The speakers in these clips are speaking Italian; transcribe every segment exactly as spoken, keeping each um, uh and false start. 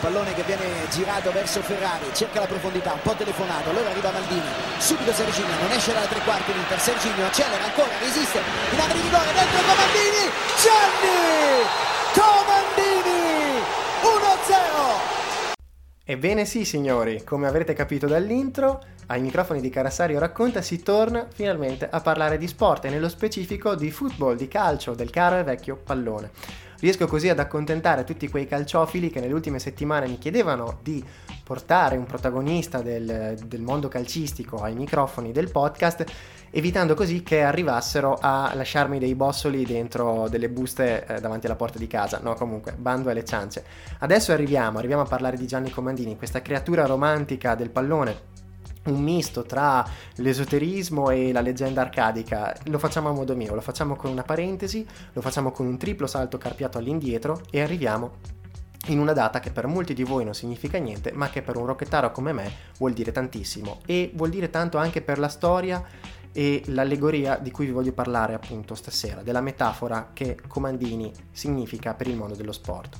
Pallone che viene girato verso Ferrari, cerca la profondità, un po' telefonato, allora arriva Maldini, subito Serginho, non esce dalla tre quarti l'Inter, Serginho accelera ancora, resiste, in area di rigore, dentro Comandini, Gianni Comandini, uno a zero! Ebbene sì signori, come avrete capito dall'intro, ai microfoni di Carassario Racconta si torna finalmente a parlare di sport e nello specifico di football, di calcio, del caro e vecchio pallone. Riesco così ad accontentare tutti quei calciofili che nelle ultime settimane mi chiedevano di portare un protagonista del, del mondo calcistico ai microfoni del podcast, evitando così che arrivassero a lasciarmi dei bossoli dentro delle buste eh, davanti alla porta di casa. No, comunque, bando alle ciance. Adesso arriviamo, arriviamo a parlare di Gianni Comandini, questa creatura romantica del pallone, un misto tra l'esoterismo e la leggenda arcadica. Lo facciamo a modo mio, lo facciamo con una parentesi, lo facciamo con un triplo salto carpiato all'indietro e arriviamo in una data che per molti di voi non significa niente, ma che per un rocchettaro come me vuol dire tantissimo, e vuol dire tanto anche per la storia e l'allegoria di cui vi voglio parlare appunto stasera, della metafora che Comandini significa per il mondo dello sport.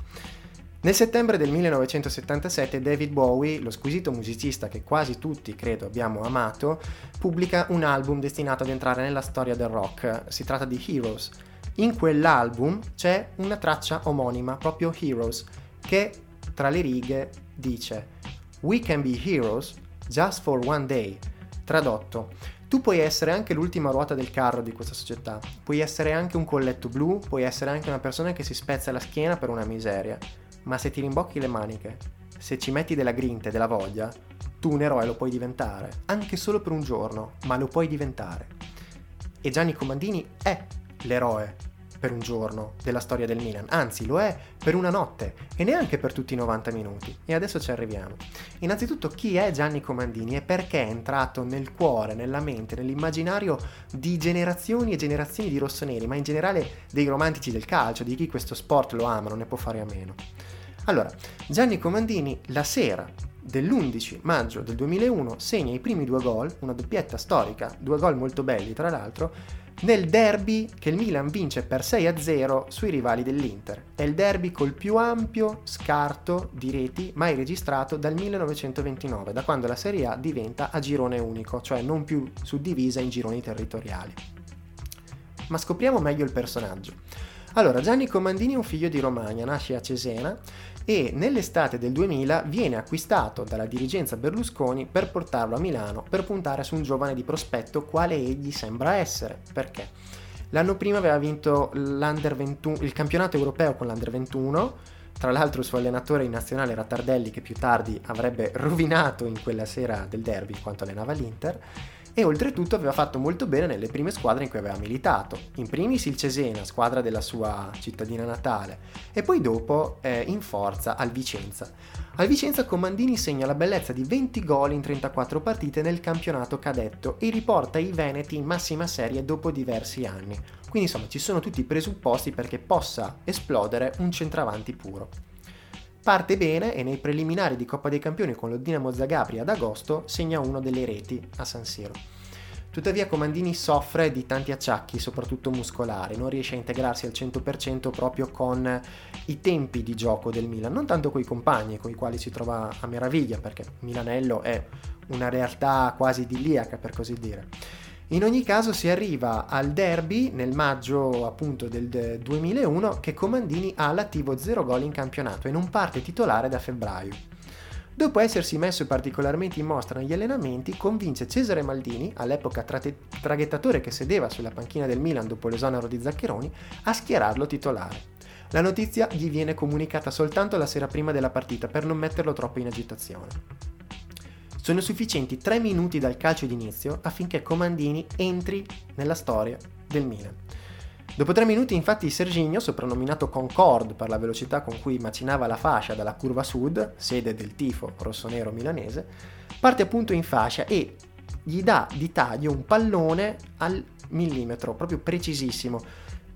Nel settembre del millenovecentosettantasette David Bowie, lo squisito musicista che quasi tutti credo abbiamo amato, pubblica un album destinato ad entrare nella storia del rock. Si tratta di Heroes. In quell'album c'è una traccia omonima, proprio Heroes, che tra le righe dice "We can be heroes just for one day". Tradotto, tu puoi essere anche l'ultima ruota del carro di questa società, puoi essere anche un colletto blu, puoi essere anche una persona che si spezza la schiena per una miseria. Ma se ti rimbocchi le maniche, se ci metti della grinta e della voglia, tu un eroe lo puoi diventare, anche solo per un giorno, ma lo puoi diventare. E Gianni Comandini è l'eroe per un giorno della storia del Milan, anzi lo è per una notte e neanche per tutti i novanta minuti. E adesso ci arriviamo. Innanzitutto, chi è Gianni Comandini e perché è entrato nel cuore, nella mente, nell'immaginario di generazioni e generazioni di rossoneri, ma in generale dei romantici del calcio, di chi questo sport lo ama, non ne può fare a meno. Allora, Gianni Comandini la sera dell'undici maggio del duemilauno segna i primi due gol, una doppietta storica, due gol molto belli tra l'altro, nel derby che il Milan vince per sei a zero sui rivali dell'Inter. È il derby col più ampio scarto di reti mai registrato dal millenovecentoventinove, da quando la Serie A diventa a girone unico, cioè non più suddivisa in gironi territoriali. Ma scopriamo meglio il personaggio. Allora, Gianni Comandini è un figlio di Romagna, nasce a Cesena e nell'estate del duemila viene acquistato dalla dirigenza Berlusconi per portarlo a Milano per puntare su un giovane di prospetto quale egli sembra essere. Perché? L'anno prima aveva vinto l'Under ventuno, il campionato europeo con l'Under ventuno, tra l'altro il suo allenatore in nazionale era Tardelli, che più tardi avrebbe rovinato in quella sera del derby in quanto allenava l'Inter, e oltretutto aveva fatto molto bene nelle prime squadre in cui aveva militato, in primis il Cesena, squadra della sua cittadina natale, e poi dopo eh, in forza al Vicenza. Al Vicenza Comandini segna la bellezza di venti gol in trentaquattro partite nel campionato cadetto e riporta i veneti in massima serie dopo diversi anni, quindi insomma ci sono tutti i presupposti perché possa esplodere un centravanti puro. Parte bene e nei preliminari di Coppa dei Campioni con lo Dinamo Zagabria ad agosto segna una delle reti a San Siro. Tuttavia Comandini soffre di tanti acciacchi, soprattutto muscolari, non riesce a integrarsi al cento per cento proprio con i tempi di gioco del Milan, non tanto coi compagni coi quali si trova a meraviglia, perché Milanello è una realtà quasi idilliaca per così dire. In ogni caso si arriva al derby nel maggio appunto del duemilauno che Comandini ha all'attivo zero gol in campionato e non parte titolare da febbraio. Dopo essersi messo particolarmente in mostra negli allenamenti, convince Cesare Maldini, all'epoca trate- traghettatore che sedeva sulla panchina del Milan dopo l'esonero di Zaccheroni, a schierarlo titolare. La notizia gli viene comunicata soltanto la sera prima della partita per non metterlo troppo in agitazione. Sono sufficienti tre minuti dal calcio d'inizio affinché Comandini entri nella storia del Milan. Dopo tre minuti infatti Serginho, soprannominato Concorde per la velocità con cui macinava la fascia dalla curva sud, sede del tifo rossonero milanese, parte appunto in fascia e gli dà di taglio un pallone al millimetro, proprio precisissimo,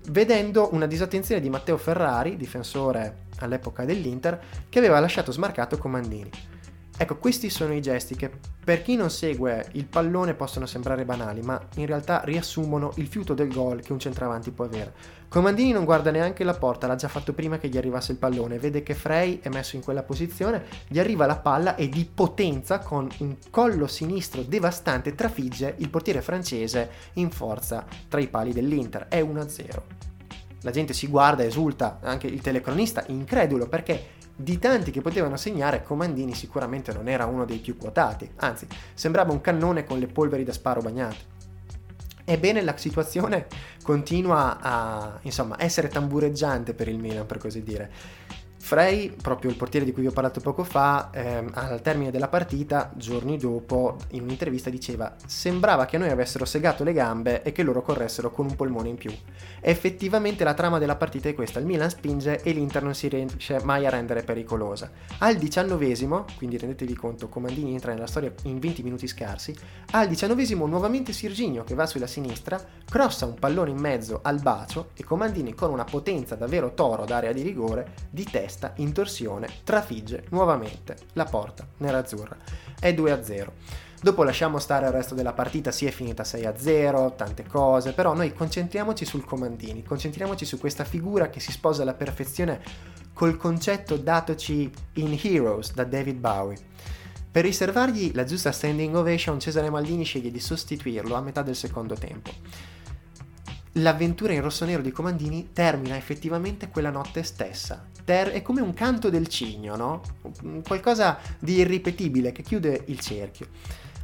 vedendo una disattenzione di Matteo Ferrari, difensore all'epoca dell'Inter, che aveva lasciato smarcato Comandini. Ecco, questi sono i gesti che per chi non segue il pallone possono sembrare banali, ma in realtà riassumono il fiuto del gol che un centravanti può avere. Comandini non guarda neanche la porta, l'ha già fatto prima che gli arrivasse il pallone, vede che Frey è messo in quella posizione, gli arriva la palla e di potenza con un collo sinistro devastante trafigge il portiere francese in forza tra i pali dell'Inter. È uno a zero. La gente si guarda, esulta, anche il telecronista incredulo, perché di tanti che potevano segnare, Comandini sicuramente non era uno dei più quotati, anzi, sembrava un cannone con le polveri da sparo bagnate. Ebbene, la situazione continua a, insomma, essere tambureggiante per il Milan, per così dire. Frey, proprio il portiere di cui vi ho parlato poco fa, ehm, al termine della partita, giorni dopo, in un'intervista diceva: sembrava che a noi avessero segato le gambe e che loro corressero con un polmone in più. Effettivamente la trama della partita è questa: il Milan spinge e l'Inter non si riesce mai a rendere pericolosa. Al diciannovesimo, quindi rendetevi conto, Comandini entra nella storia in venti minuti scarsi, al diciannovesimo nuovamente Serginho, che va sulla sinistra, crossa un pallone in mezzo al bacio e Comandini, con una potenza davvero toro d'area di rigore, di testa in torsione trafigge nuovamente la porta nerazzurra. È due a zero. Dopo lasciamo stare il resto della partita, si è finita sei a zero, tante cose, però noi concentriamoci sul Comandini, concentriamoci su questa figura che si sposa alla perfezione col concetto datoci in Heroes da David Bowie. Per riservargli la giusta standing ovation, Cesare Maldini sceglie di sostituirlo a metà del secondo tempo. L'avventura in rossonero di Comandini termina effettivamente quella notte stessa. Ter- è come un canto del cigno, no? Qualcosa di irripetibile che chiude il cerchio.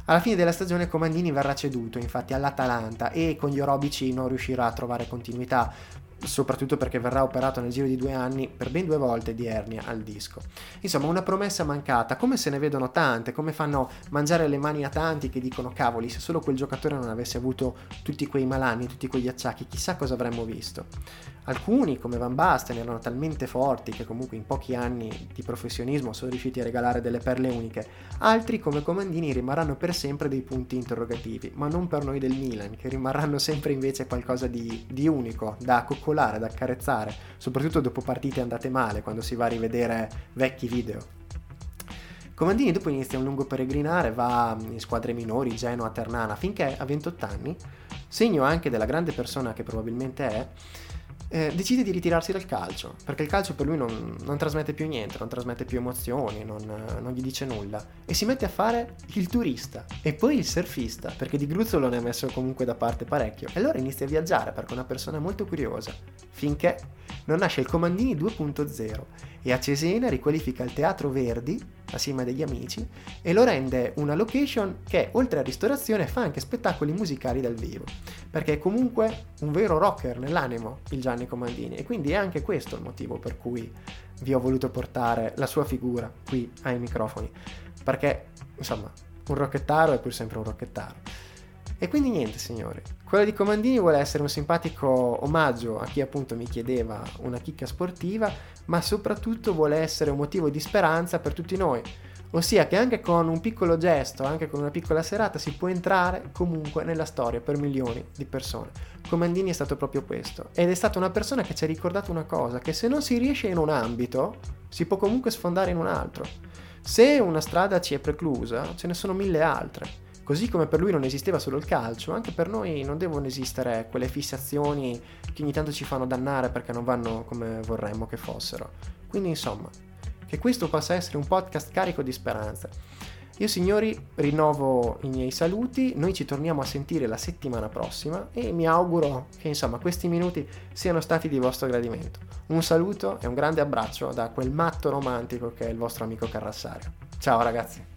Alla fine della stagione Comandini verrà ceduto, infatti, all'Atalanta e con gli orobici non riuscirà a trovare continuità, soprattutto perché verrà operato nel giro di due anni per ben due volte di ernia al disco. Insomma, una promessa mancata, come se ne vedono tante, come fanno mangiare le mani a tanti che dicono: cavoli, se solo quel giocatore non avesse avuto tutti quei malanni, tutti quegli acciacchi, chissà cosa avremmo visto. Alcuni, come Van Basten, erano talmente forti che comunque in pochi anni di professionismo sono riusciti a regalare delle perle uniche. Altri, come Comandini, rimarranno per sempre dei punti interrogativi, ma non per noi del Milan, che rimarranno sempre invece qualcosa di, di unico, da coccolare, da accarezzare, soprattutto dopo partite andate male, quando si va a rivedere vecchi video. Comandini dopo inizia un lungo peregrinare, va in squadre minori, Genoa, Ternana, finché a ventotto anni, segno anche della grande persona che probabilmente è, eh, decide di ritirarsi dal calcio, perché il calcio per lui non, non trasmette più niente, non trasmette più emozioni, non, non gli dice nulla, e si mette a fare il turista e poi il surfista, perché di gruzzolo ne ha messo comunque da parte parecchio, e allora inizia a viaggiare perché è una persona molto curiosa, finché non nasce il Comandini due punto zero e a Cesena riqualifica il Teatro Verdi assieme a degli amici e lo rende una location che, oltre a ristorazione, fa anche spettacoli musicali dal vivo, perché è comunque un vero rocker nell'animo il Gianni Comandini, e quindi è anche questo il motivo per cui vi ho voluto portare la sua figura qui ai microfoni, perché insomma un rockettaro è pur sempre un rockettaro. E quindi niente, signori, quella di Comandini vuole essere un simpatico omaggio a chi appunto mi chiedeva una chicca sportiva, ma soprattutto vuole essere un motivo di speranza per tutti noi, ossia che anche con un piccolo gesto, anche con una piccola serata, si può entrare comunque nella storia per milioni di persone. Comandini è stato proprio questo, ed è stata una persona che ci ha ricordato una cosa, che se non si riesce in un ambito, si può comunque sfondare in un altro. Se una strada ci è preclusa, ce ne sono mille altre. Così come per lui non esisteva solo il calcio, anche per noi non devono esistere quelle fissazioni che ogni tanto ci fanno dannare perché non vanno come vorremmo che fossero. Quindi insomma, che questo possa essere un podcast carico di speranza. Io, signori, rinnovo i miei saluti, noi ci torniamo a sentire la settimana prossima e mi auguro che insomma questi minuti siano stati di vostro gradimento. Un saluto e un grande abbraccio da quel matto romantico che è il vostro amico Carassario. Ciao ragazzi!